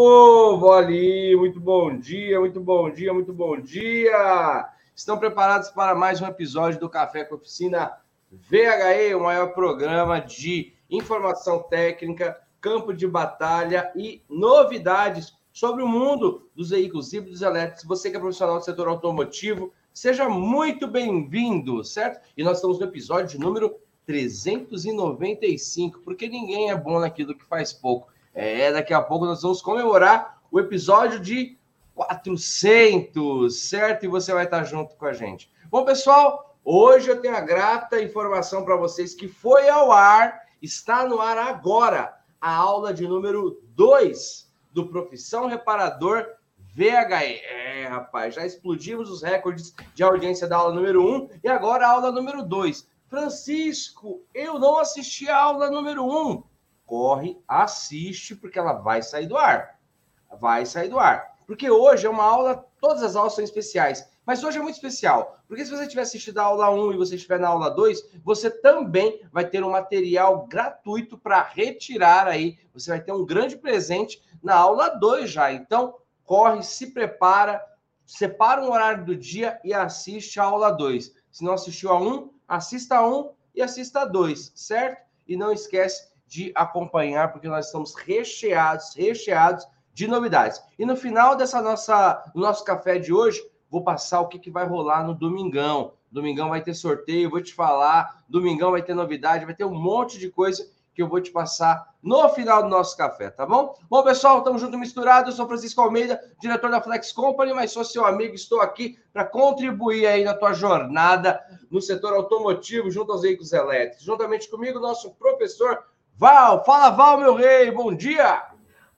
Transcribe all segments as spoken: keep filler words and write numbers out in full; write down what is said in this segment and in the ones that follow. povo ali, muito bom dia, muito bom dia, muito bom dia. Estão preparados para mais um episódio do Café com Oficina V H E, o maior programa de informação técnica, campo de batalha e novidades sobre o mundo dos veículos híbridos elétricos. Você que é profissional do setor automotivo, seja muito bem-vindo, certo? E nós estamos no episódio de número trezentos e noventa e cinco, porque ninguém é bom naquilo que faz pouco. É, daqui a pouco nós vamos comemorar o episódio de quatrocentos, certo? E você vai estar junto com a gente. Bom, pessoal, hoje eu tenho a grata informação para vocês que foi ao ar, está no ar agora, a aula de número dois do Profissão Reparador V H E. É, rapaz, já explodimos os recordes de audiência da aula número um e agora a aula número dois. Francisco, eu não assisti a aula número um. Corre, assiste, porque ela vai sair do ar. Vai sair do ar. Porque hoje é uma aula, todas as aulas são especiais, mas hoje é muito especial, porque se você tiver assistido a aula um e você estiver na aula dois, você também vai ter um material gratuito para retirar aí, você vai ter um grande presente na aula dois já. Então, corre, se prepara, separa um horário do dia e assiste a aula dois. Se não assistiu a um, assista a um e assista a dois, certo? E não esquece de acompanhar, porque nós estamos recheados, recheados de novidades. E no final dessa nossa, nosso café de hoje, vou passar o que, que vai rolar no domingão. Domingão vai ter sorteio, vou te falar. Domingão vai ter novidade, vai ter um monte de coisa que eu vou te passar no final do nosso café, tá bom? Bom, pessoal, estamos juntos misturados. Eu sou Francisco Almeida, diretor da Flex Company, mas sou seu amigo, estou aqui para contribuir aí na tua jornada no setor automotivo junto aos veículos elétricos. Juntamente comigo, nosso professor Val. Fala, Val, meu rei, bom dia!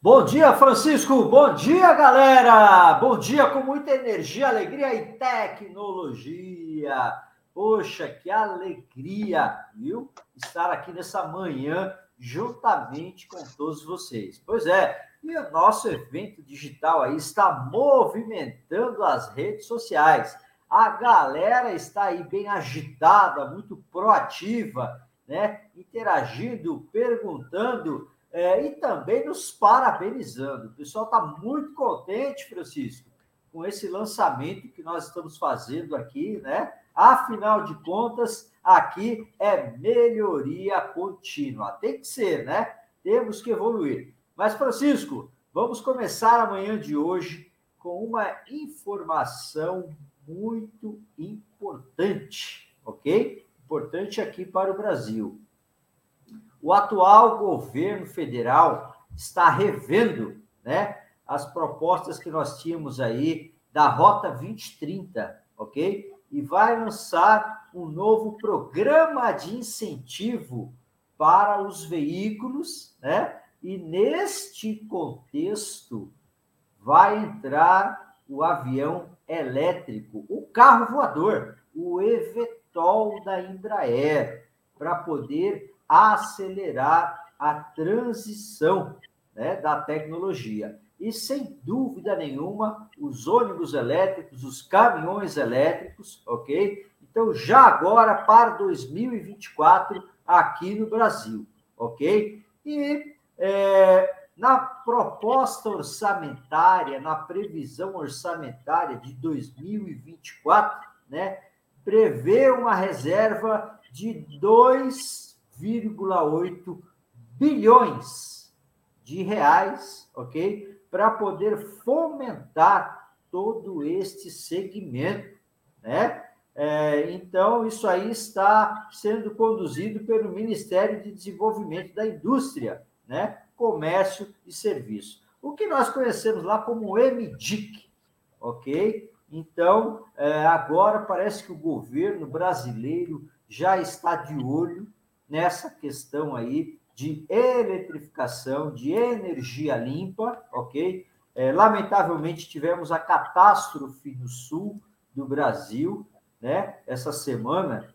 Bom dia, Francisco! Bom dia, galera! Bom dia com muita energia, alegria e tecnologia! Poxa, que alegria, viu? Estar aqui nessa manhã juntamente com todos vocês. Pois é, e o nosso evento digital aí está movimentando as redes sociais. A galera está aí bem agitada, muito proativa, né? Interagindo, perguntando... É, e também nos parabenizando. O pessoal está muito contente, Francisco, com esse lançamento que nós estamos fazendo aqui, né? Afinal de contas, aqui é melhoria contínua. Tem que ser, né? Temos que evoluir. Mas, Francisco, vamos começar a manhã de hoje com uma informação muito importante, ok? Importante aqui para o Brasil. O atual governo federal está revendo, né, as propostas que nós tínhamos aí da Rota vinte e trinta, ok? E vai lançar um novo programa de incentivo para os veículos, né? E neste contexto vai entrar o avião elétrico, o carro voador, o eVTOL da Embraer, para poder acelerar a transição, né, da tecnologia. E, sem dúvida nenhuma, os ônibus elétricos, os caminhões elétricos, ok? Então, já agora para dois mil e vinte e quatro aqui no Brasil, ok? E é, na proposta orçamentária, na previsão orçamentária de dois mil e vinte e quatro, né, prevê uma reserva de dois vírgula oito bilhões de reais, ok? Para poder fomentar todo este segmento, né? É, então, isso aí está sendo conduzido pelo Ministério de Desenvolvimento da Indústria, né? Comércio e Serviço. O que nós conhecemos lá como M D I C, ok? Então, é, agora parece que o governo brasileiro já está de olho nessa questão aí de eletrificação, de energia limpa, ok? É, lamentavelmente, tivemos a catástrofe no sul do Brasil, né? Essa semana,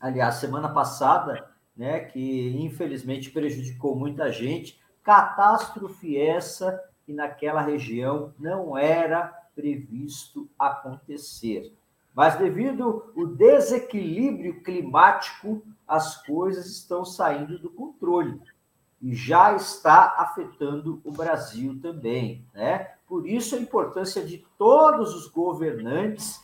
aliás, semana passada, né? Que, infelizmente, prejudicou muita gente. Catástrofe essa que naquela região não era previsto acontecer. Mas, devido ao desequilíbrio climático, as coisas estão saindo do controle, e já está afetando o Brasil também, né? Por isso a importância de todos os governantes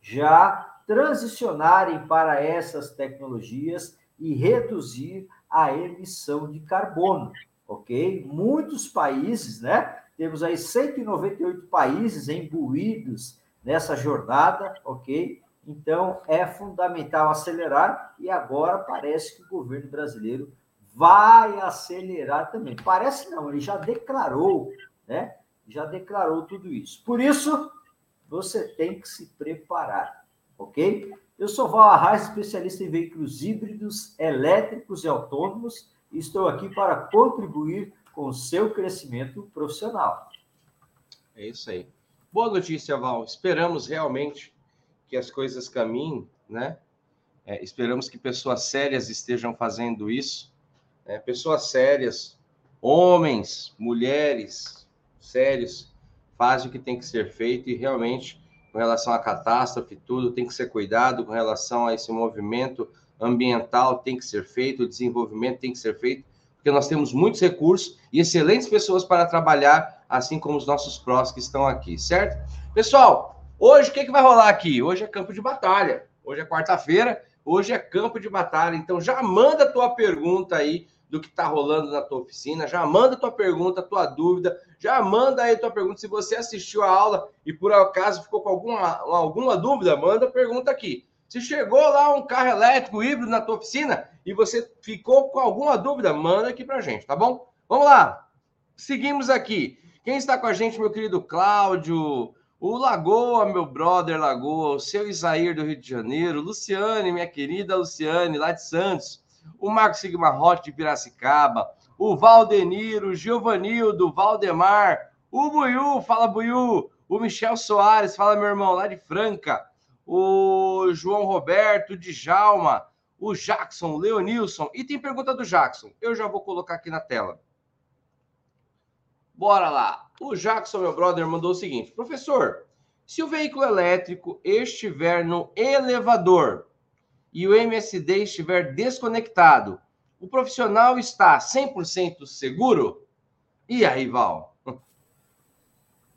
já transicionarem para essas tecnologias e reduzir a emissão de carbono, ok? Muitos países, né? Temos aí cento e noventa e oito países imbuídos nessa jornada, ok? Então, é fundamental acelerar e agora parece que o governo brasileiro vai acelerar também. Parece não, ele já declarou, né? Já declarou tudo isso. Por isso, você tem que se preparar, ok? Eu sou Val Arraia, especialista em veículos híbridos, elétricos e autônomos, e estou aqui para contribuir com o seu crescimento profissional. É isso aí. Boa notícia, Val. Esperamos realmente que as coisas caminhem, né? É, esperamos que pessoas sérias estejam fazendo isso. Né? Pessoas sérias, homens, mulheres, sérios, fazem o que tem que ser feito e realmente, com relação à catástrofe, tudo tem que ser cuidado, com relação a esse movimento ambiental tem que ser feito, o desenvolvimento tem que ser feito, porque nós temos muitos recursos e excelentes pessoas para trabalhar, assim como os nossos prós que estão aqui, certo? Pessoal, hoje, o que, que vai rolar aqui? Hoje é campo de batalha. Hoje é quarta-feira, hoje é campo de batalha. Então, já manda a tua pergunta aí do que está rolando na tua oficina. Já manda a tua pergunta, a tua dúvida. Já manda aí a tua pergunta. Se você assistiu a aula e, por acaso, ficou com alguma, alguma dúvida, manda a pergunta aqui. Se chegou lá um carro elétrico híbrido na tua oficina e você ficou com alguma dúvida, manda aqui pra gente, tá bom? Vamos lá. Seguimos aqui. Quem está com a gente, meu querido Cláudio... O Lagoa, meu brother Lagoa, o seu Isair do Rio de Janeiro, Luciane, minha querida Luciane, lá de Santos, o Marcos Sigmarrote de Piracicaba, o Valdenir, o Giovanildo, o Valdemar, o Buiu, fala Buiu, o Michel Soares, fala meu irmão, lá de Franca, o João Roberto de Djalma, o Jackson, o Leonilson, e tem pergunta do Jackson, eu já vou colocar aqui na tela. Bora lá. O Jackson, meu brother, mandou o seguinte. Professor, se o veículo elétrico estiver no elevador e o M S D estiver desconectado, o profissional está cem por cento seguro? E aí, Val?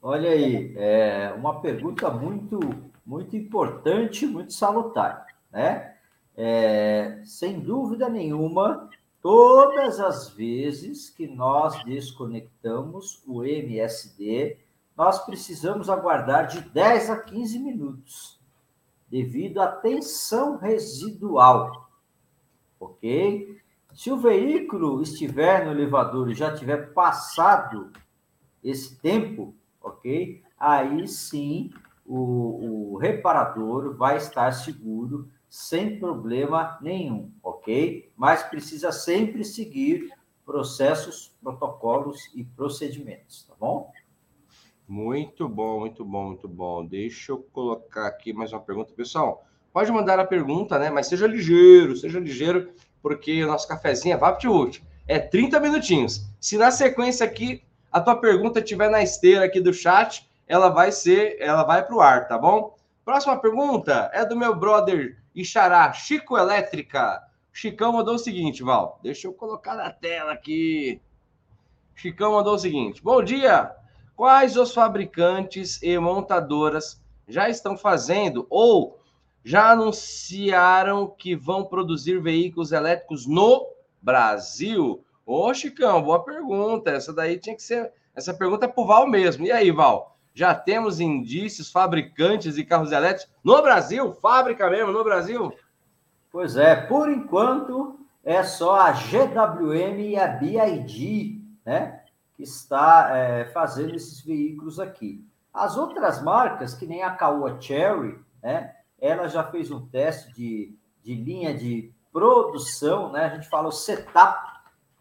Olha aí, é uma pergunta muito, muito importante, muito salutar, né? É, sem dúvida nenhuma... Todas as vezes que nós desconectamos o M S D, nós precisamos aguardar de dez a quinze minutos, devido à tensão residual, ok? Se o veículo estiver no elevador e já tiver passado esse tempo, ok? Aí sim, o, o reparador vai estar seguro, sem problema nenhum, ok? Mas precisa sempre seguir processos, protocolos e procedimentos, tá bom? Muito bom, muito bom, muito bom. Deixa eu colocar aqui mais uma pergunta, pessoal. Pode mandar a pergunta, né? Mas seja ligeiro, seja ligeiro, porque o nosso cafezinho é VaptVult. É trinta minutinhos. Se na sequência aqui a tua pergunta estiver na esteira aqui do chat, ela vai ser, ela vai pro ar, tá bom? Próxima pergunta é do meu brother Ixará, Chico Elétrica. Chicão mandou o seguinte, Val. Deixa eu colocar na tela aqui. Chicão mandou o seguinte. Bom dia. Quais os fabricantes e montadoras já estão fazendo ou já anunciaram que vão produzir veículos elétricos no Brasil? Ô, Chicão, boa pergunta. Essa daí tinha que ser... Essa pergunta é pro Val mesmo. E aí, Val? Já temos indícios, fabricantes de carros elétricos no Brasil? Fábrica mesmo, no Brasil? Pois é, por enquanto é só a G W M e a B Y D, né, que está é, fazendo esses veículos aqui. As outras marcas, que nem a Caoa Chery, né, ela já fez um teste de, de linha de produção, né, a gente fala o setup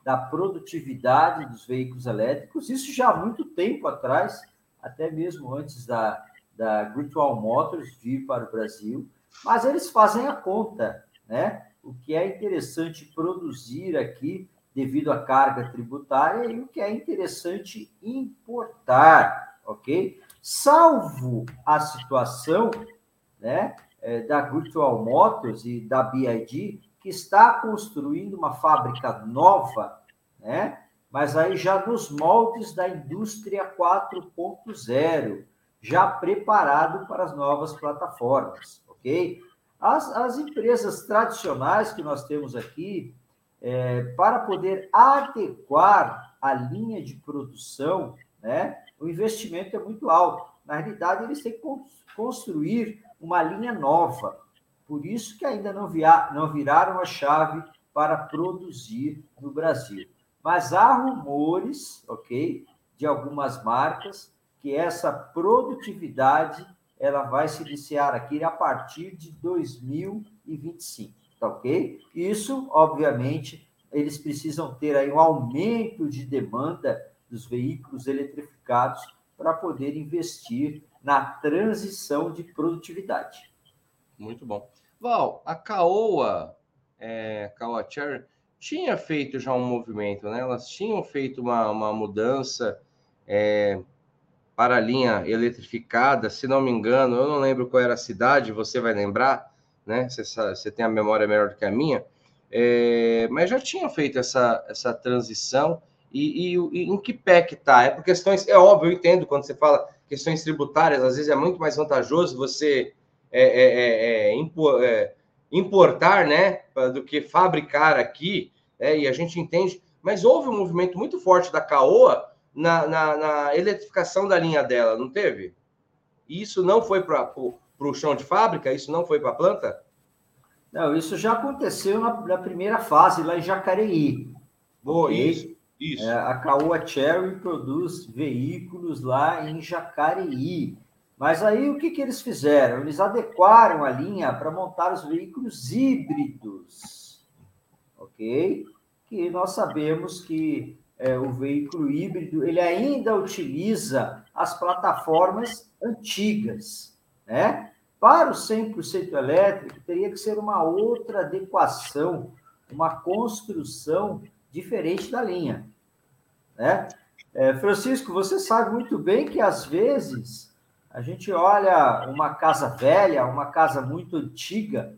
da produtividade dos veículos elétricos, isso já há muito tempo atrás, até mesmo antes da, da Virtual Motors vir para o Brasil, mas eles fazem a conta, né? O que é interessante produzir aqui devido à carga tributária e o que é interessante importar, ok? Salvo a situação, né, da Virtual Motors e da B Y D, que está construindo uma fábrica nova, né? Mas aí já nos moldes da indústria quatro ponto zero, já preparado para as novas plataformas, ok? As, as empresas tradicionais que nós temos aqui, é, para poder adequar a linha de produção, né, o investimento é muito alto. Na realidade, eles têm que construir uma linha nova. Por isso que ainda não, via, não viraram a chave para produzir no Brasil. Mas há rumores, ok, de algumas marcas, que essa produtividade ela vai se iniciar aqui a partir de dois mil e vinte e cinco, tá ok? Isso, obviamente, eles precisam ter aí um aumento de demanda dos veículos eletrificados para poder investir na transição de produtividade. Muito bom. Val, a Caoa, é, Caoa Chery, tinha feito já um movimento, né? Elas tinham feito uma, uma mudança é, para a linha eletrificada, se não me engano, eu não lembro qual era a cidade, você vai lembrar, né? Você, você tem a memória melhor do que a minha, é, mas já tinha feito essa, essa transição, e, e, e em que pé que está? É por questões, é óbvio, eu entendo quando você fala questões tributárias, às vezes é muito mais vantajoso você é, é, é, é, impor, é, importar, né, do que fabricar aqui, é, e a gente entende, mas houve um movimento muito forte da Caoa na, na, na eletrificação da linha dela, não teve? E isso não foi para o chão de fábrica? Isso não foi para a planta? Não, isso já aconteceu na, na primeira fase, lá em Jacareí. Boa, isso. Isso. É, a Caoa Chery produz veículos lá em Jacareí. Mas aí o que, que eles fizeram? Eles adequaram a linha para montar os veículos híbridos, ok? Que nós sabemos que é, o veículo híbrido ele ainda utiliza as plataformas antigas, né? Para o cem por cento elétrico, teria que ser uma outra adequação, uma construção diferente da linha, né? É, Francisco, você sabe muito bem que, às vezes, a gente olha uma casa velha, uma casa muito antiga,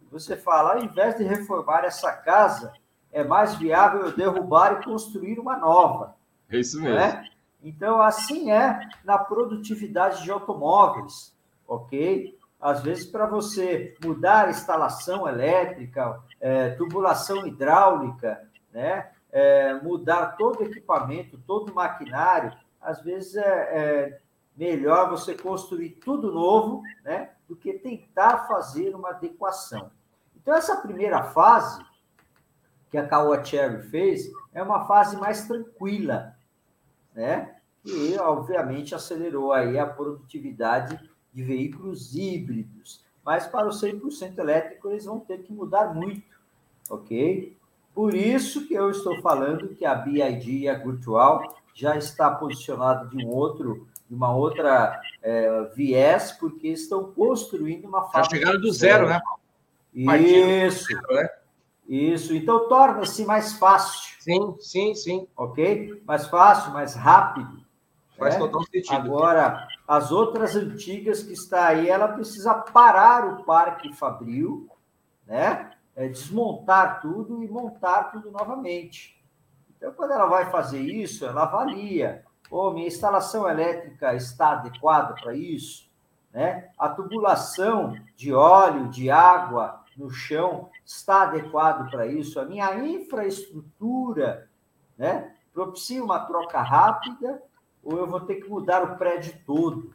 e você fala, ao invés de reformar essa casa, é mais viável eu derrubar e construir uma nova. É isso mesmo. Né? Então, assim é na produtividade de automóveis, ok? Às vezes, para você mudar a instalação elétrica, é, tubulação hidráulica, né? É, mudar todo o equipamento, todo o maquinário, às vezes é, é melhor você construir tudo novo, né? Do que tentar fazer uma adequação. Então, essa primeira fase que a Caoa Chery fez é uma fase mais tranquila, né? E, obviamente, acelerou aí a produtividade de veículos híbridos. Mas, para o cem por cento elétrico, eles vão ter que mudar muito, ok? Por isso que eu estou falando que a B Y D e a Virtual já está posicionada de um outro, de uma outra é, viés, porque estão construindo uma fábrica. Já chegaram do zero, né? Isso. Zero, né? Isso. Então torna-se mais fácil. Sim, sim, sim. Ok? Mais fácil, mais rápido. Faz né? total sentido. Agora, as outras antigas que está aí, ela precisa parar o parque fabril, né? É desmontar tudo e montar tudo novamente. Então, quando ela vai fazer isso, ela avalia. Pô, minha instalação elétrica está adequada para isso? Né? A tubulação de óleo, de água no chão está adequada para isso? A minha infraestrutura, né, propicia uma troca rápida ou eu vou ter que mudar o prédio todo?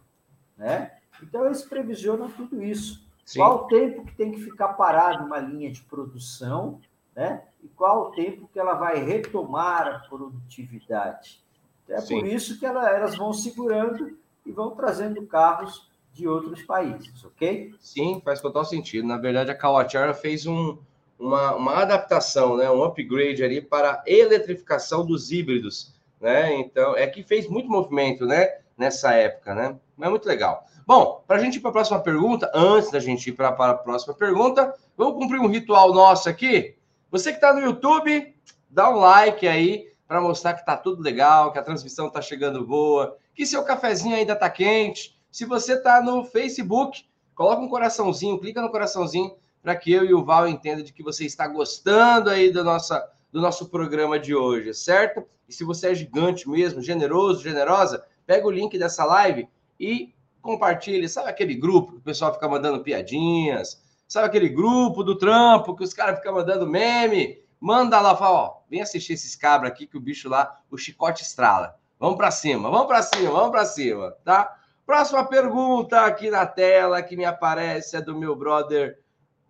Né? Então, eles previsionam tudo isso. Sim. Qual o tempo que tem que ficar parado uma linha de produção, né? E qual o tempo que ela vai retomar a produtividade. É Sim. por isso que ela, elas vão segurando e vão trazendo carros de outros países, ok? Sim, faz total sentido. Na verdade, a Caoa Chery fez um, uma, uma adaptação, né? Um upgrade ali para a eletrificação dos híbridos, né? Então, é que fez muito movimento, né? Nessa época, né? Mas é muito legal. Bom, para a gente ir para a próxima pergunta, antes da gente ir para a próxima pergunta, vamos cumprir um ritual nosso aqui. Você que está no YouTube, dá um like aí para mostrar que está tudo legal, que a transmissão está chegando boa, que seu cafezinho ainda está quente. Se você está no Facebook, coloca um coraçãozinho, clica no coraçãozinho para que eu e o Val entenda de que você está gostando aí da nossa, do nosso programa de hoje, certo? E se você é gigante mesmo, generoso, generosa, pega o link dessa live e compartilhe. Sabe aquele grupo que o pessoal fica mandando piadinhas? Sabe aquele grupo do trampo que os caras ficam mandando meme? Manda lá, fala, ó, vem assistir esses cabras aqui que o bicho lá, o chicote estrala. Vamos para cima, vamos para cima, vamos para cima, tá? Próxima pergunta aqui na tela que me aparece é do meu brother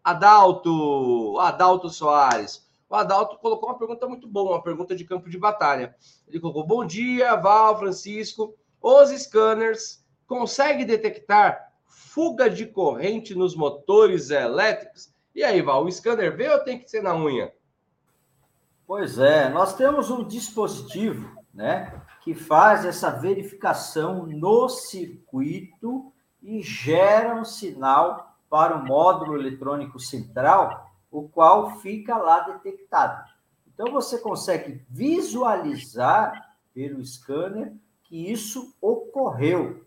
Adalto, Adalto Soares. O Adalto colocou uma pergunta muito boa, uma pergunta de campo de batalha. Ele colocou, bom dia, Val, Francisco, os scanners conseguem detectar fuga de corrente nos motores elétricos? E aí, Val, o scanner vê ou tem que ser na unha? Pois é, nós temos um dispositivo, né, que faz essa verificação no circuito e gera um sinal para o módulo eletrônico central, o qual fica lá detectado. Então, você consegue visualizar pelo scanner que isso ocorreu,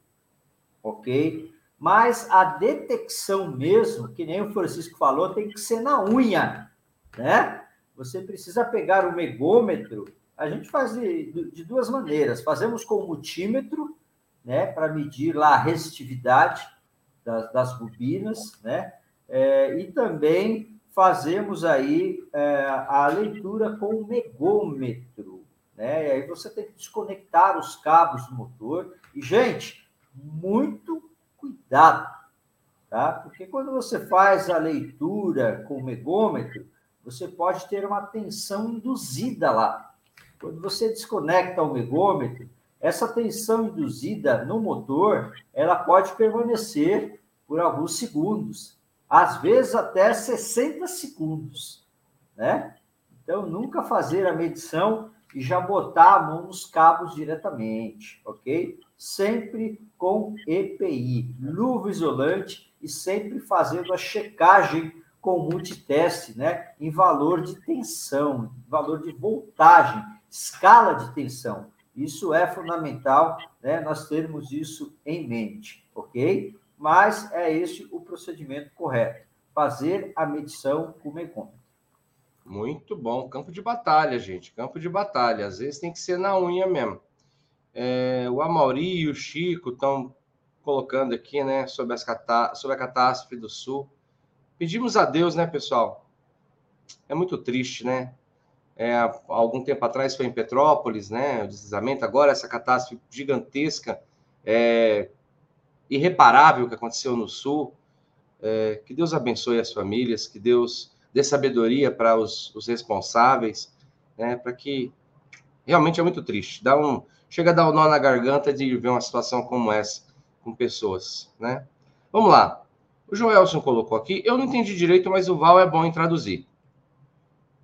ok? Mas a detecção mesmo, que nem o Francisco falou, tem que ser na unha, né? Você precisa pegar o megômetro, a gente faz de, de duas maneiras, fazemos com o multímetro, né, para medir lá a resistividade das, das bobinas, né, é, e também fazemos aí é, a leitura com o megômetro, né, e aí você tem que desconectar os cabos do motor, e gente, muito cuidado, tá? Porque quando você faz a leitura com o megômetro, você pode ter uma tensão induzida lá. Quando você desconecta o megômetro, essa tensão induzida no motor, ela pode permanecer por alguns segundos, às vezes até sessenta segundos, né? Então, nunca fazer a medição e já botar a mão nos cabos diretamente, ok? Sempre com E P I, luva isolante, e sempre fazendo a checagem com multiteste, né? Em valor de tensão, valor de voltagem, escala de tensão. Isso é fundamental, né? Nós termos isso em mente, ok? Mas é este o procedimento correto, fazer a medição com o megômetro. Muito bom, campo de batalha, gente, campo de batalha. Às vezes tem que ser na unha mesmo. É, o Amauri e o Chico estão colocando aqui, né, sobre, as catá sobre a catástrofe do Sul. Pedimos a Deus, né, pessoal? É muito triste, né? É, há algum tempo atrás foi em Petrópolis, né? O deslizamento, agora essa catástrofe gigantesca, é, irreparável que aconteceu no Sul. É, que Deus abençoe as famílias, que Deus dê sabedoria para os, os responsáveis, né? Para que... Realmente é muito triste. Dá um... Chega a dar um nó na garganta de ver uma situação como essa com pessoas, né? Vamos lá. O Joelson colocou aqui, eu não entendi direito, mas o Val é bom em traduzir.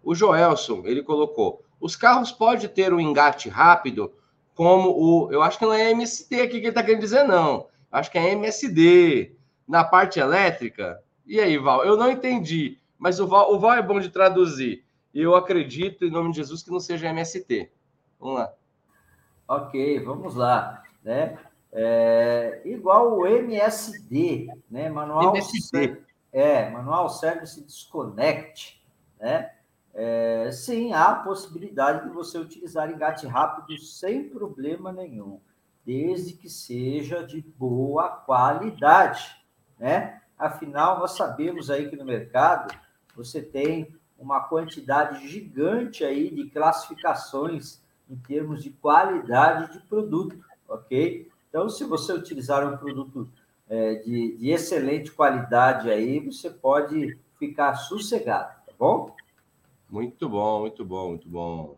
O Joelson, ele colocou, os carros podem ter um engate rápido, como o... Eu acho que não é M S D aqui que ele está querendo dizer, não. Acho que é M S D, na parte elétrica. E aí, Val? Eu não entendi, mas o Val, o Val é bom de traduzir. E eu acredito, em nome de Jesus, que não seja M S T. Vamos lá. Ok, vamos lá, né? É, igual o M S D, né? Manual M S D. É, Manual Service Disconnect, né? É, sim, há a possibilidade de você utilizar engate rápido sem problema nenhum, desde que seja de boa qualidade, né? Afinal, nós sabemos aí que no mercado você tem uma quantidade gigante aí de classificações em termos de qualidade de produto, ok? Então, se você utilizar um produto é, de, de excelente qualidade aí, você pode ficar sossegado, tá bom? Muito bom, muito bom, muito bom.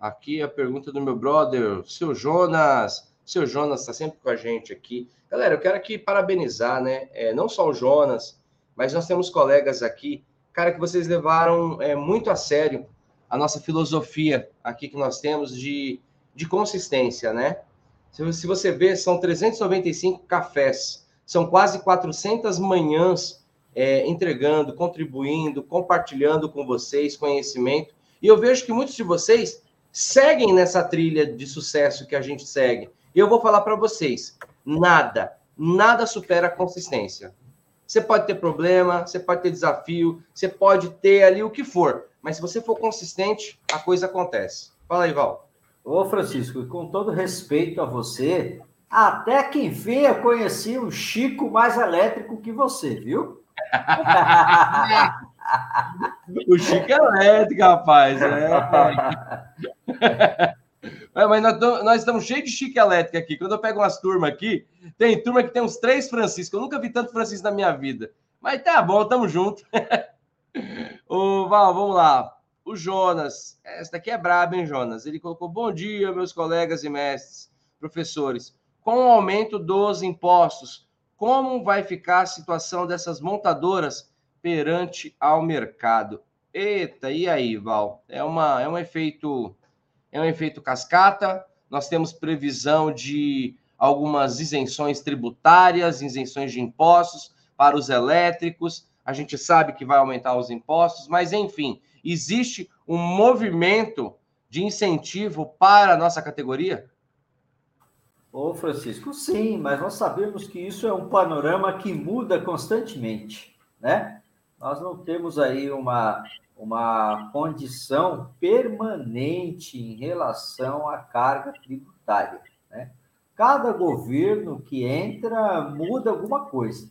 Aqui a pergunta do meu brother, seu Jonas. Seu Jonas está sempre com a gente aqui. Galera, eu quero aqui parabenizar, né? É, não só o Jonas, mas nós temos colegas aqui, cara, que vocês levaram é, muito a sério a nossa filosofia aqui que nós temos de, de consistência, né? Se você vê, são trezentos e noventa e cinco cafés, são quase quatrocentas manhãs é, entregando, contribuindo, compartilhando com vocês conhecimento. E eu vejo que muitos de vocês seguem nessa trilha de sucesso que a gente segue. E eu vou falar para vocês, nada, nada supera a consistência. Você pode ter problema, você pode ter desafio, você pode ter ali o que for, mas se você for consistente, a coisa acontece. Fala aí, Val. Ô, Francisco, com todo respeito a você, até que enfim eu conheci um Chico mais elétrico que você, viu? O Chico é elétrico, rapaz. É. É, mas nós, nós estamos cheios de Chico elétrico aqui. Quando eu pego umas turmas aqui, tem turma que tem uns três Francisco. Eu nunca vi tanto Francisco na minha vida. Mas tá bom, tamo junto. Ô, Val, vamos lá. O Jonas, essa daqui é braba, hein, Jonas? Ele colocou: bom dia, meus colegas e mestres, professores. Com o aumento dos impostos, como vai ficar a situação dessas montadoras perante ao mercado? Eita, e aí, Val? É, uma, é um efeito... É um efeito cascata. Nós temos previsão de algumas isenções tributárias, isenções de impostos para os elétricos. A gente sabe que vai aumentar os impostos, mas, enfim, existe um movimento de incentivo para a nossa categoria? Ô, Francisco, sim, mas nós sabemos que isso é um panorama que muda constantemente, né? Nós não temos aí uma... uma condição permanente em relação à carga tributária, né? Cada governo que entra muda alguma coisa.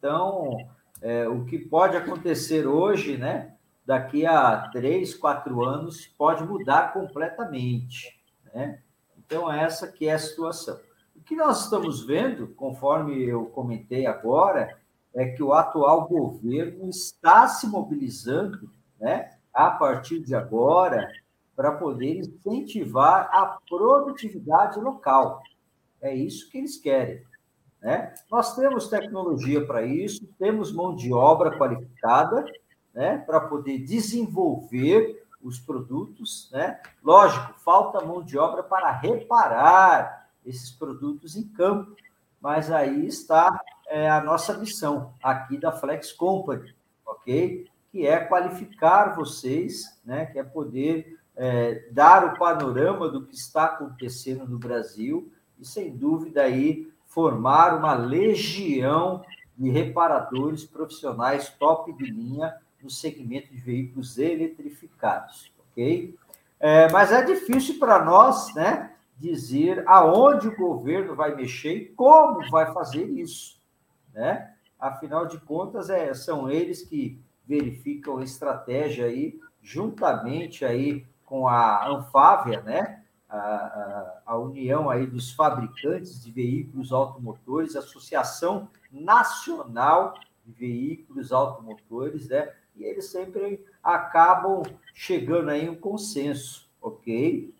Então, é, o que pode acontecer hoje, né, daqui a três, quatro anos, pode mudar completamente, né? Então, essa que é a situação. O que nós estamos vendo, conforme eu comentei agora, é que o atual governo está se mobilizando, né, a partir de agora, para poder incentivar a produtividade local. É isso que eles querem, né? Nós temos tecnologia para isso, temos mão de obra qualificada, né, para poder desenvolver os produtos, né? Lógico, falta mão de obra para reparar esses produtos em campo, mas aí está é, a nossa missão aqui da Flex Company, ok? Que é qualificar vocês, né? Que é poder é, dar o panorama do que está acontecendo no Brasil e, sem dúvida, aí, formar uma legião de reparadores profissionais top de linha no segmento de veículos eletrificados, ok? É, mas é difícil para nós, né? Dizer aonde o governo vai mexer e como vai fazer isso, né? Afinal de contas, é, são eles que verificam a estratégia aí, juntamente aí com a Anfavea, né? A, a, a união aí dos fabricantes de veículos automotores, Associação Nacional de Veículos Automotores, né? E eles sempre acabam chegando aí a um consenso, ok?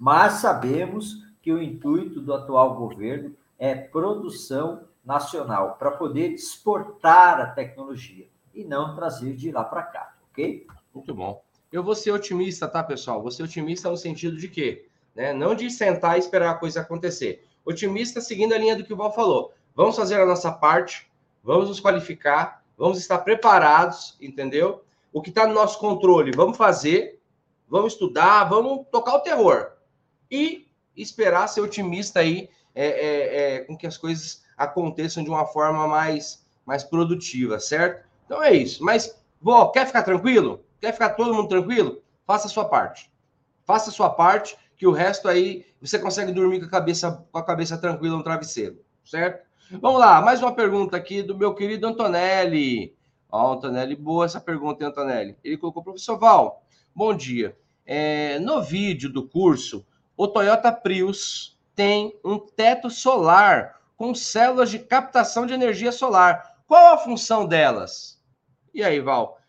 Mas sabemos que o intuito do atual governo é produção nacional, para poder exportar a tecnologia e não trazer de lá para cá, ok? Muito bom. Eu vou ser otimista, tá, pessoal? Vou ser otimista no sentido de quê? Né? Não de sentar e esperar a coisa acontecer. Otimista seguindo a linha do que o Val falou. Vamos fazer a nossa parte, vamos nos qualificar, vamos estar preparados, entendeu? O que está no nosso controle, vamos fazer, vamos estudar, vamos tocar o terror. E esperar ser otimista aí é, é, é, com que as coisas aconteçam de uma forma mais, mais produtiva, certo? Então é isso. Mas, vó, quer ficar tranquilo? Quer ficar todo mundo tranquilo? Faça a sua parte. Faça a sua parte, que o resto aí você consegue dormir com a cabeça, com a cabeça tranquila no travesseiro, certo? Vamos lá, mais uma pergunta aqui do meu querido Antonelli. Ó, Antonelli, boa essa pergunta, hein, Antonelli? Ele colocou: professor Val, bom dia. É, no vídeo do curso, o Toyota Prius tem um teto solar com células de captação de energia solar. Qual a função delas? E aí, Val?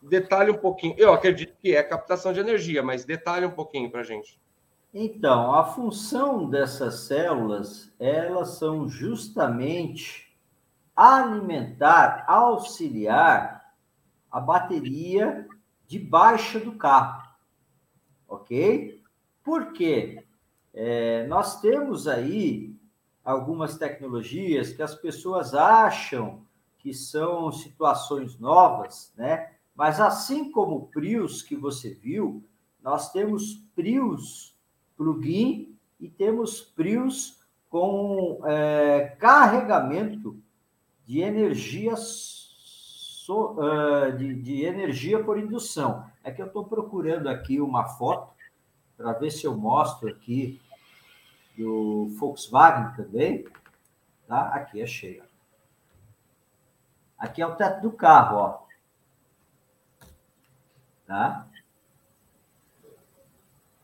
Detalhe um pouquinho. Eu acredito que é captação de energia, mas detalhe um pouquinho para a gente. Então, a função dessas células, elas são justamente alimentar, auxiliar a bateria de baixa do carro, ok? Porque é, nós temos aí algumas tecnologias que as pessoas acham que são situações novas, né? Mas assim como o Prius que você viu, nós temos Prius plug-in e temos Prius com é, carregamento de energia so, uh, de, de energia por indução. É que eu estou procurando aqui uma foto para ver se eu mostro aqui do Volkswagen também. Tá? Aqui é cheio. Aqui é o teto do carro, ó. Tá?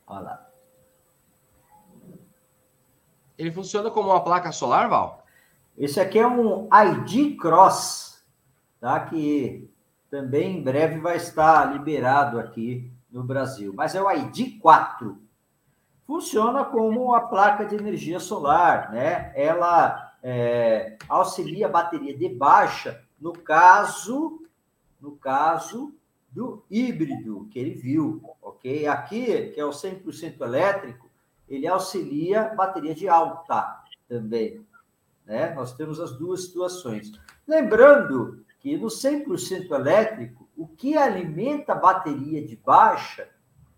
Olha lá. Ele funciona como uma placa solar, Val? Esse aqui é um I D Cross, tá? Que também em breve vai estar liberado aqui no Brasil. Mas é o I D quatro. Funciona como uma placa de energia solar, né? Ela é, auxilia a bateria de baixa no caso, no caso do híbrido que ele viu, ok? Aqui, que é o cem por cento elétrico, ele auxilia bateria de alta também, né? Nós temos as duas situações. Lembrando que no cem por cento elétrico, o que alimenta a bateria de baixa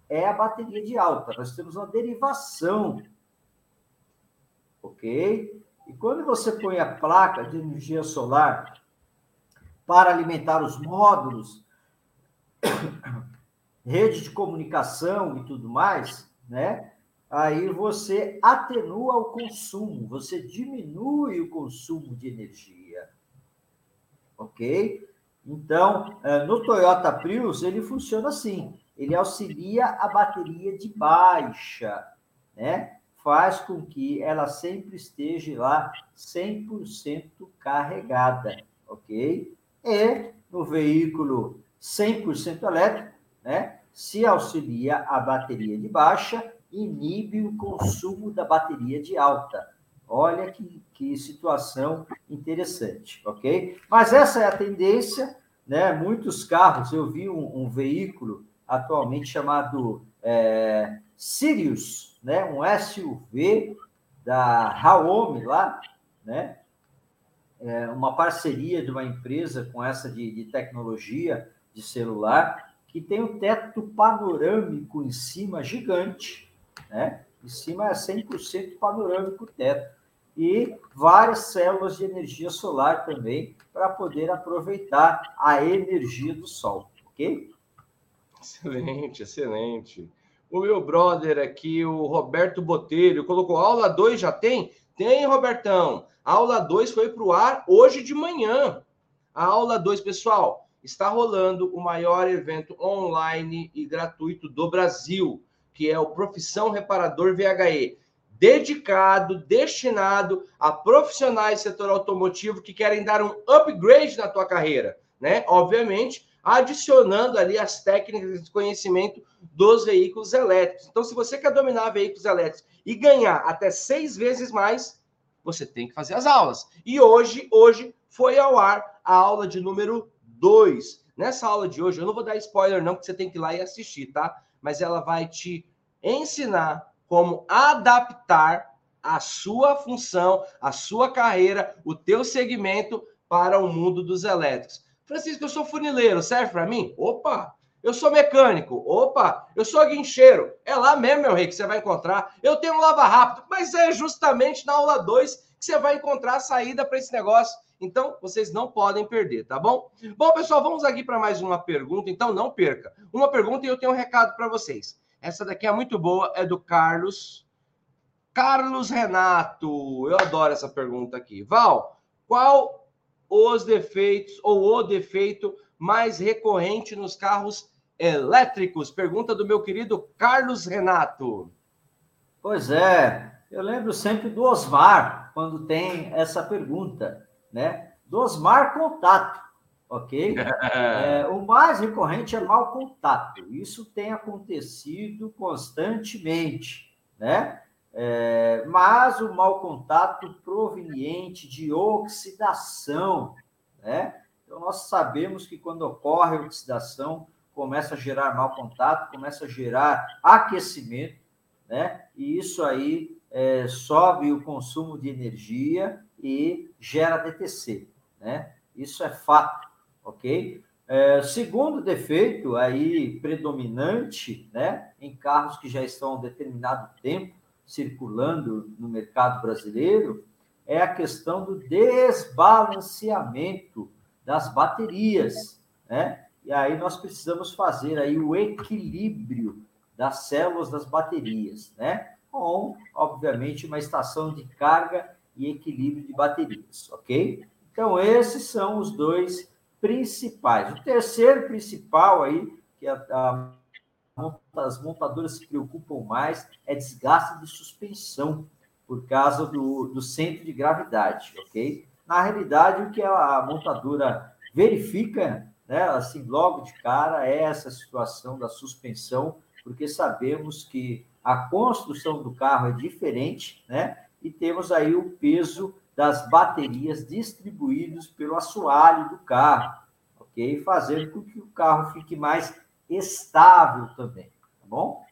é a bateria de alta. Nós temos uma derivação, ok? E quando você põe a placa de energia solar para alimentar os módulos, rede de comunicação e tudo mais, né? Aí você atenua o consumo, você diminui o consumo de energia, ok? Então, no Toyota Prius, ele funciona assim, ele auxilia a bateria de baixa, né? Faz com que ela sempre esteja lá cem por cento carregada, ok? E no veículo cem por cento elétrico, né? Se auxilia a bateria de baixa, inibe o consumo da bateria de alta. Olha que, que situação interessante, ok? Mas essa é a tendência, né? Muitos carros, eu vi um, um veículo atualmente chamado é, Sirius, né? Um S U V da Haomi lá, né? É uma parceria de uma empresa com essa de, de tecnologia de celular, que tem um teto panorâmico em cima gigante, né? Em cima é cem por cento panorâmico o teto. E várias células de energia solar também, para poder aproveitar a energia do sol, ok? Excelente, excelente. O meu brother aqui, o Roberto Botelho, colocou aula dois, já tem? Tem, Robertão. A aula dois foi para o ar hoje de manhã. A aula dois, pessoal, está rolando o maior evento online e gratuito do Brasil, que é o Profissão Reparador V H E, dedicado, destinado a profissionais do setor automotivo que querem dar um upgrade na tua carreira, né? Obviamente, adicionando ali as técnicas de conhecimento dos veículos elétricos. Então, se você quer dominar veículos elétricos e ganhar até seis vezes mais, você tem que fazer as aulas. E hoje, hoje foi ao ar a aula de número dois. Nessa aula de hoje, eu não vou dar spoiler não, porque você tem que ir lá e assistir, tá? Mas ela vai te ensinar como adaptar a sua função, a sua carreira, o teu segmento para o mundo dos elétricos. Francisco, eu sou funileiro, serve para mim? Opa! Eu sou mecânico, opa! Eu sou guincheiro, é lá mesmo, meu rei, que você vai encontrar. Eu tenho um lava-rápido, mas é justamente na aula dois que você vai encontrar a saída para esse negócio. Então, vocês não podem perder, tá bom? Bom, pessoal, vamos aqui para mais uma pergunta, então não perca. Uma pergunta e eu tenho um recado para vocês. Essa daqui é muito boa, é do Carlos. Carlos Renato, eu adoro essa pergunta aqui. Val, qual os defeitos ou o defeito mais recorrente nos carros elétricos? Pergunta do meu querido Carlos Renato. Pois é, eu lembro sempre do Osmar, quando tem essa pergunta, né? Do Osmar Contato, ok? É, o mais recorrente é mau contato. Isso tem acontecido constantemente, né? É, mas o mau contato proveniente de oxidação, né? Então, nós sabemos que quando ocorre a oxidação, começa a gerar mau contato, começa a gerar aquecimento, né? E isso aí é, sobe o consumo de energia e gera D T C, né? Isso é fato, ok? É, segundo defeito aí predominante, né? Em carros que já estão há um determinado tempo circulando no mercado brasileiro, é a questão do desbalanceamento das baterias, né? E aí nós precisamos fazer aí o equilíbrio das células das baterias, né? Com, obviamente, uma estação de carga e equilíbrio de baterias, ok? Então, esses são os dois principais. O terceiro principal aí, que a, a, as montadoras se preocupam mais, é desgaste de suspensão, por causa do, do centro de gravidade, ok? Na realidade, o que a montadora verifica, né, assim, logo de cara, é essa situação da suspensão, porque sabemos que a construção do carro é diferente, né? E temos aí o peso das baterias distribuídos pelo assoalho do carro, ok? Fazendo com que o carro fique mais estável também, tá bom?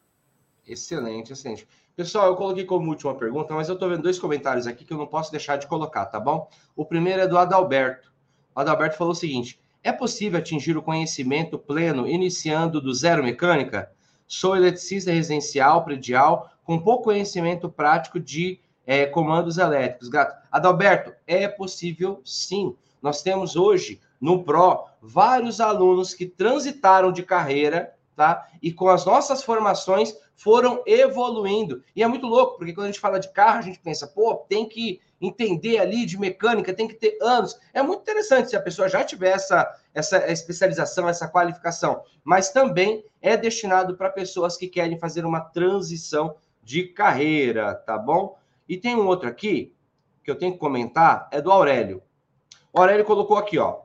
Excelente, excelente. Pessoal, eu coloquei como última pergunta, mas eu estou vendo dois comentários aqui que eu não posso deixar de colocar, tá bom? O primeiro é do Adalberto. O Adalberto falou o seguinte: é possível atingir o conhecimento pleno iniciando do zero mecânica? Sou eletricista residencial, predial, com pouco conhecimento prático de é, comandos elétricos. Gato. Adalberto, é possível sim. Nós temos hoje, no Pro, vários alunos que transitaram de carreira, tá? E com as nossas formações foram evoluindo. E é muito louco, porque quando a gente fala de carro, a gente pensa, pô, tem que entender ali de mecânica, tem que ter anos. É muito interessante se a pessoa já tiver essa, essa especialização, essa qualificação, mas também é destinado para pessoas que querem fazer uma transição de carreira, tá bom? E tem um outro aqui, que eu tenho que comentar, é do Aurélio. O Aurélio colocou aqui, ó: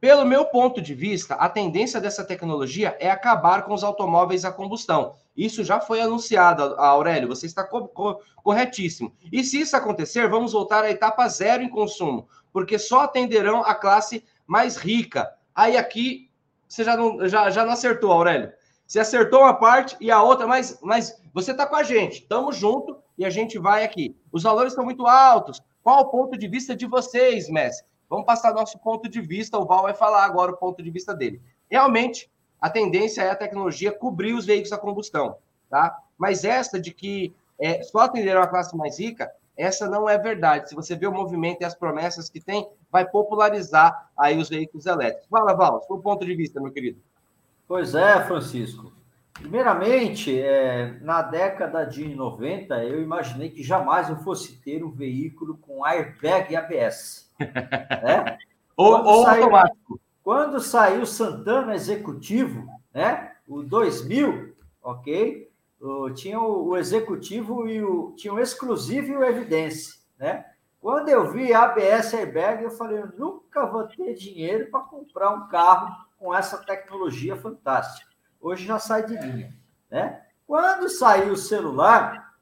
pelo meu ponto de vista, a tendência dessa tecnologia é acabar com os automóveis a combustão. Isso já foi anunciado, Aurélio, você está co- co- corretíssimo. E se isso acontecer, vamos voltar à etapa zero em consumo, porque só atenderão a classe mais rica. Aí aqui, você já não, já, já não acertou, Aurélio. Você acertou uma parte e a outra, mas, mas você está com a gente, estamos junto e a gente vai aqui. Os valores estão muito altos. Qual o ponto de vista de vocês, Messi? Vamos passar nosso ponto de vista, o Val vai falar agora o ponto de vista dele. Realmente, a tendência é a tecnologia cobrir os veículos a combustão, tá? Mas essa de que é, só atenderam a classe mais rica, essa não é verdade. Se você vê o movimento e as promessas que tem, vai popularizar aí os veículos elétricos. Fala, Val, seu ponto de vista, meu querido. Pois é, Francisco. Primeiramente, é, na década de noventa, eu imaginei que jamais eu fosse ter um veículo com airbag e A B S. Né? Ou, quando ou saiu, automático. Quando saiu o Santana Executivo, né? O dois mil, ok? O, tinha o, o Executivo e o... Tinha o Exclusivo e o Evidence, né? Quando eu vi A B S airbag, eu falei, eu nunca vou ter dinheiro para comprar um carro com essa tecnologia fantástica. Hoje já sai de linha, né? Quando saiu o celular,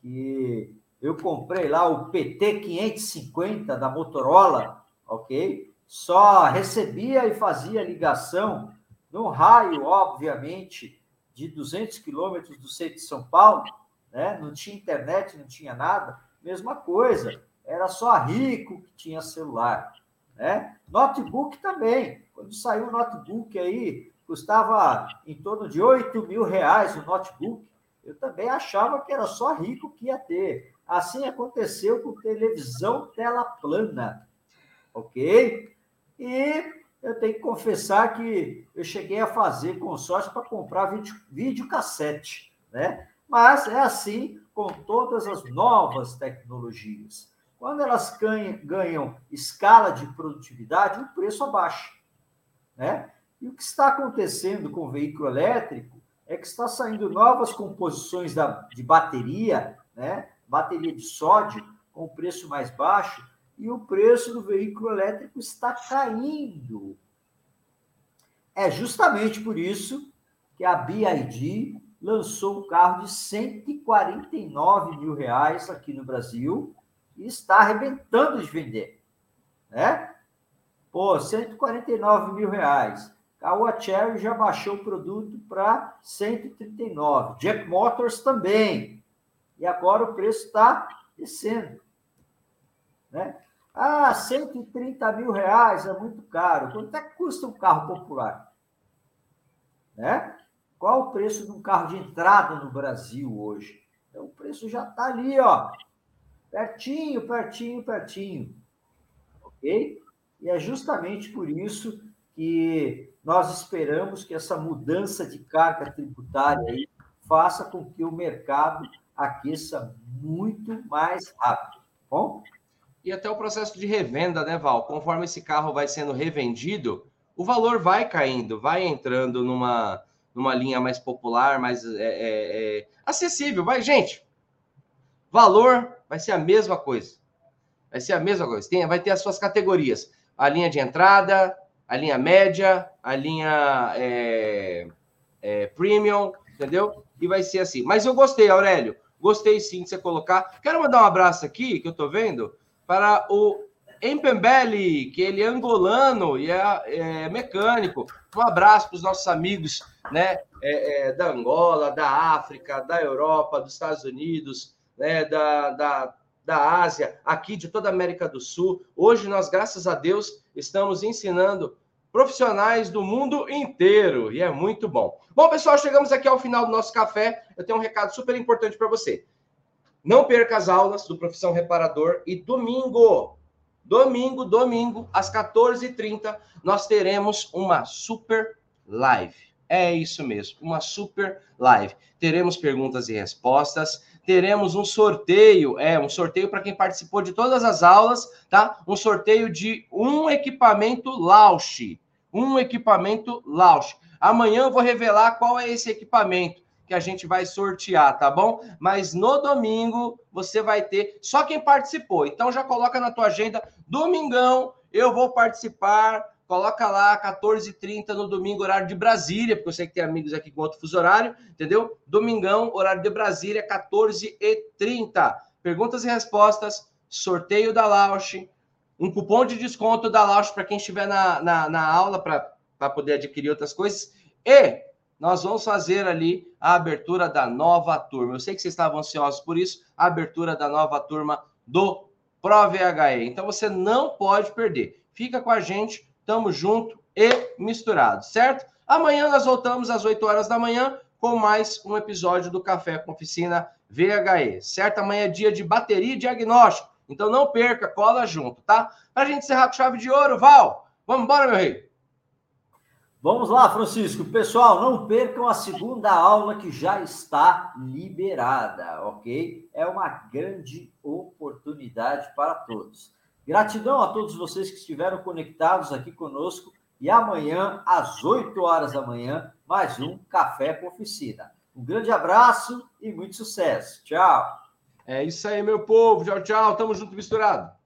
que eu comprei lá o P T quinhentos e cinquenta da Motorola, ok? Só recebia e fazia ligação num raio, obviamente, de duzentos quilômetros do centro de São Paulo, né? Não tinha internet, não tinha nada. Mesma coisa, era só rico que tinha celular, né? Notebook também. Quando saiu o notebook aí, custava em torno de oito mil reais o notebook, eu também achava que era só rico que ia ter. Assim aconteceu com televisão tela plana, ok? E eu tenho que confessar que eu cheguei a fazer consórcio para comprar vídeo, videocassete, né? Mas é assim com todas as novas tecnologias. Quando elas ganham, ganham escala de produtividade, o preço abaixa, né? E o que está acontecendo com o veículo elétrico é que está saindo novas composições da, de bateria, né? Bateria de sódio, com preço mais baixo, e o preço do veículo elétrico está caindo. É justamente por isso que a B Y D lançou um carro de cento e quarenta e nove mil reais aqui no Brasil e está arrebentando de vender, né? Pô, cento e quarenta e nove mil reais. Caoa Chery já baixou o produto para cento e trinta e nove. Jack Motors também. E agora o preço está descendo, né? Ah, cento e trinta mil reais é muito caro. Quanto é que custa um carro popular? Né? Qual o preço de um carro de entrada no Brasil hoje? Então o preço já está ali, ó. Pertinho, pertinho, pertinho. Ok? e é justamente por isso que nós esperamos que essa mudança de carga tributária aí faça com que o mercado aqueça muito mais rápido, bom? E até o processo de revenda, né, Val? Conforme esse carro vai sendo revendido, o valor vai caindo, vai entrando numa, numa linha mais popular, mais é, é, é, acessível. Vai, gente, valor vai ser a mesma coisa. Vai ser a mesma coisa. Tem, vai ter as suas categorias. A linha de entrada, a linha média, a linha é, é, premium, entendeu? E vai ser assim. Mas eu gostei, Aurélio. Gostei sim de você colocar. Quero mandar um abraço aqui, que eu tô vendo, para o Empembele, que ele é angolano e é, é mecânico. Um abraço para os nossos amigos, né, é, é, da Angola, da África, da Europa, dos Estados Unidos, né, da, da, da Ásia, aqui de toda a América do Sul. Hoje nós, graças a Deus, estamos ensinando profissionais do mundo inteiro e é muito bom. Bom, pessoal, chegamos aqui ao final do nosso café. Eu tenho um recado super importante para você. Não perca as aulas do Profissão Reparador e domingo... Domingo, domingo, às quatorze e trinta, nós teremos uma super live. É isso mesmo, uma super live. Teremos perguntas e respostas, teremos um sorteio, é, um sorteio para quem participou de todas as aulas, tá? Um sorteio de um equipamento Launch, um equipamento Launch. Amanhã eu vou revelar qual é esse equipamento que a gente vai sortear, tá bom? Mas no domingo você vai ter só quem participou. Então já coloca na tua agenda, domingão eu vou participar, coloca lá quatorze e trinta no domingo, horário de Brasília, porque eu sei que tem amigos aqui com outro fuso horário, entendeu? Domingão, horário de Brasília, quatorze e trinta. Perguntas e respostas, sorteio da Launch, um cupom de desconto da Launch para quem estiver na, na, na aula, para poder adquirir outras coisas. E... nós vamos fazer ali a abertura da nova turma. Eu sei que vocês estavam ansiosos por isso, a abertura da nova turma do ProVHE. Então, você não pode perder. Fica com a gente, tamo junto e misturado, certo? Amanhã nós voltamos às oito horas da manhã com mais um episódio do Café com Oficina V H E, certo? Amanhã é dia de bateria e diagnóstico, então não perca, cola junto, tá? Pra gente encerrar com chave de ouro, Val, vamos embora, meu rei! Vamos lá, Francisco. Pessoal, não percam a segunda aula que já está liberada, ok? É uma grande oportunidade para todos. Gratidão a todos vocês que estiveram conectados aqui conosco e amanhã, às oito horas da manhã, mais um Café com Oficina. Um grande abraço e muito sucesso. Tchau. É isso aí, meu povo. Tchau, tchau. Tamo junto, misturado.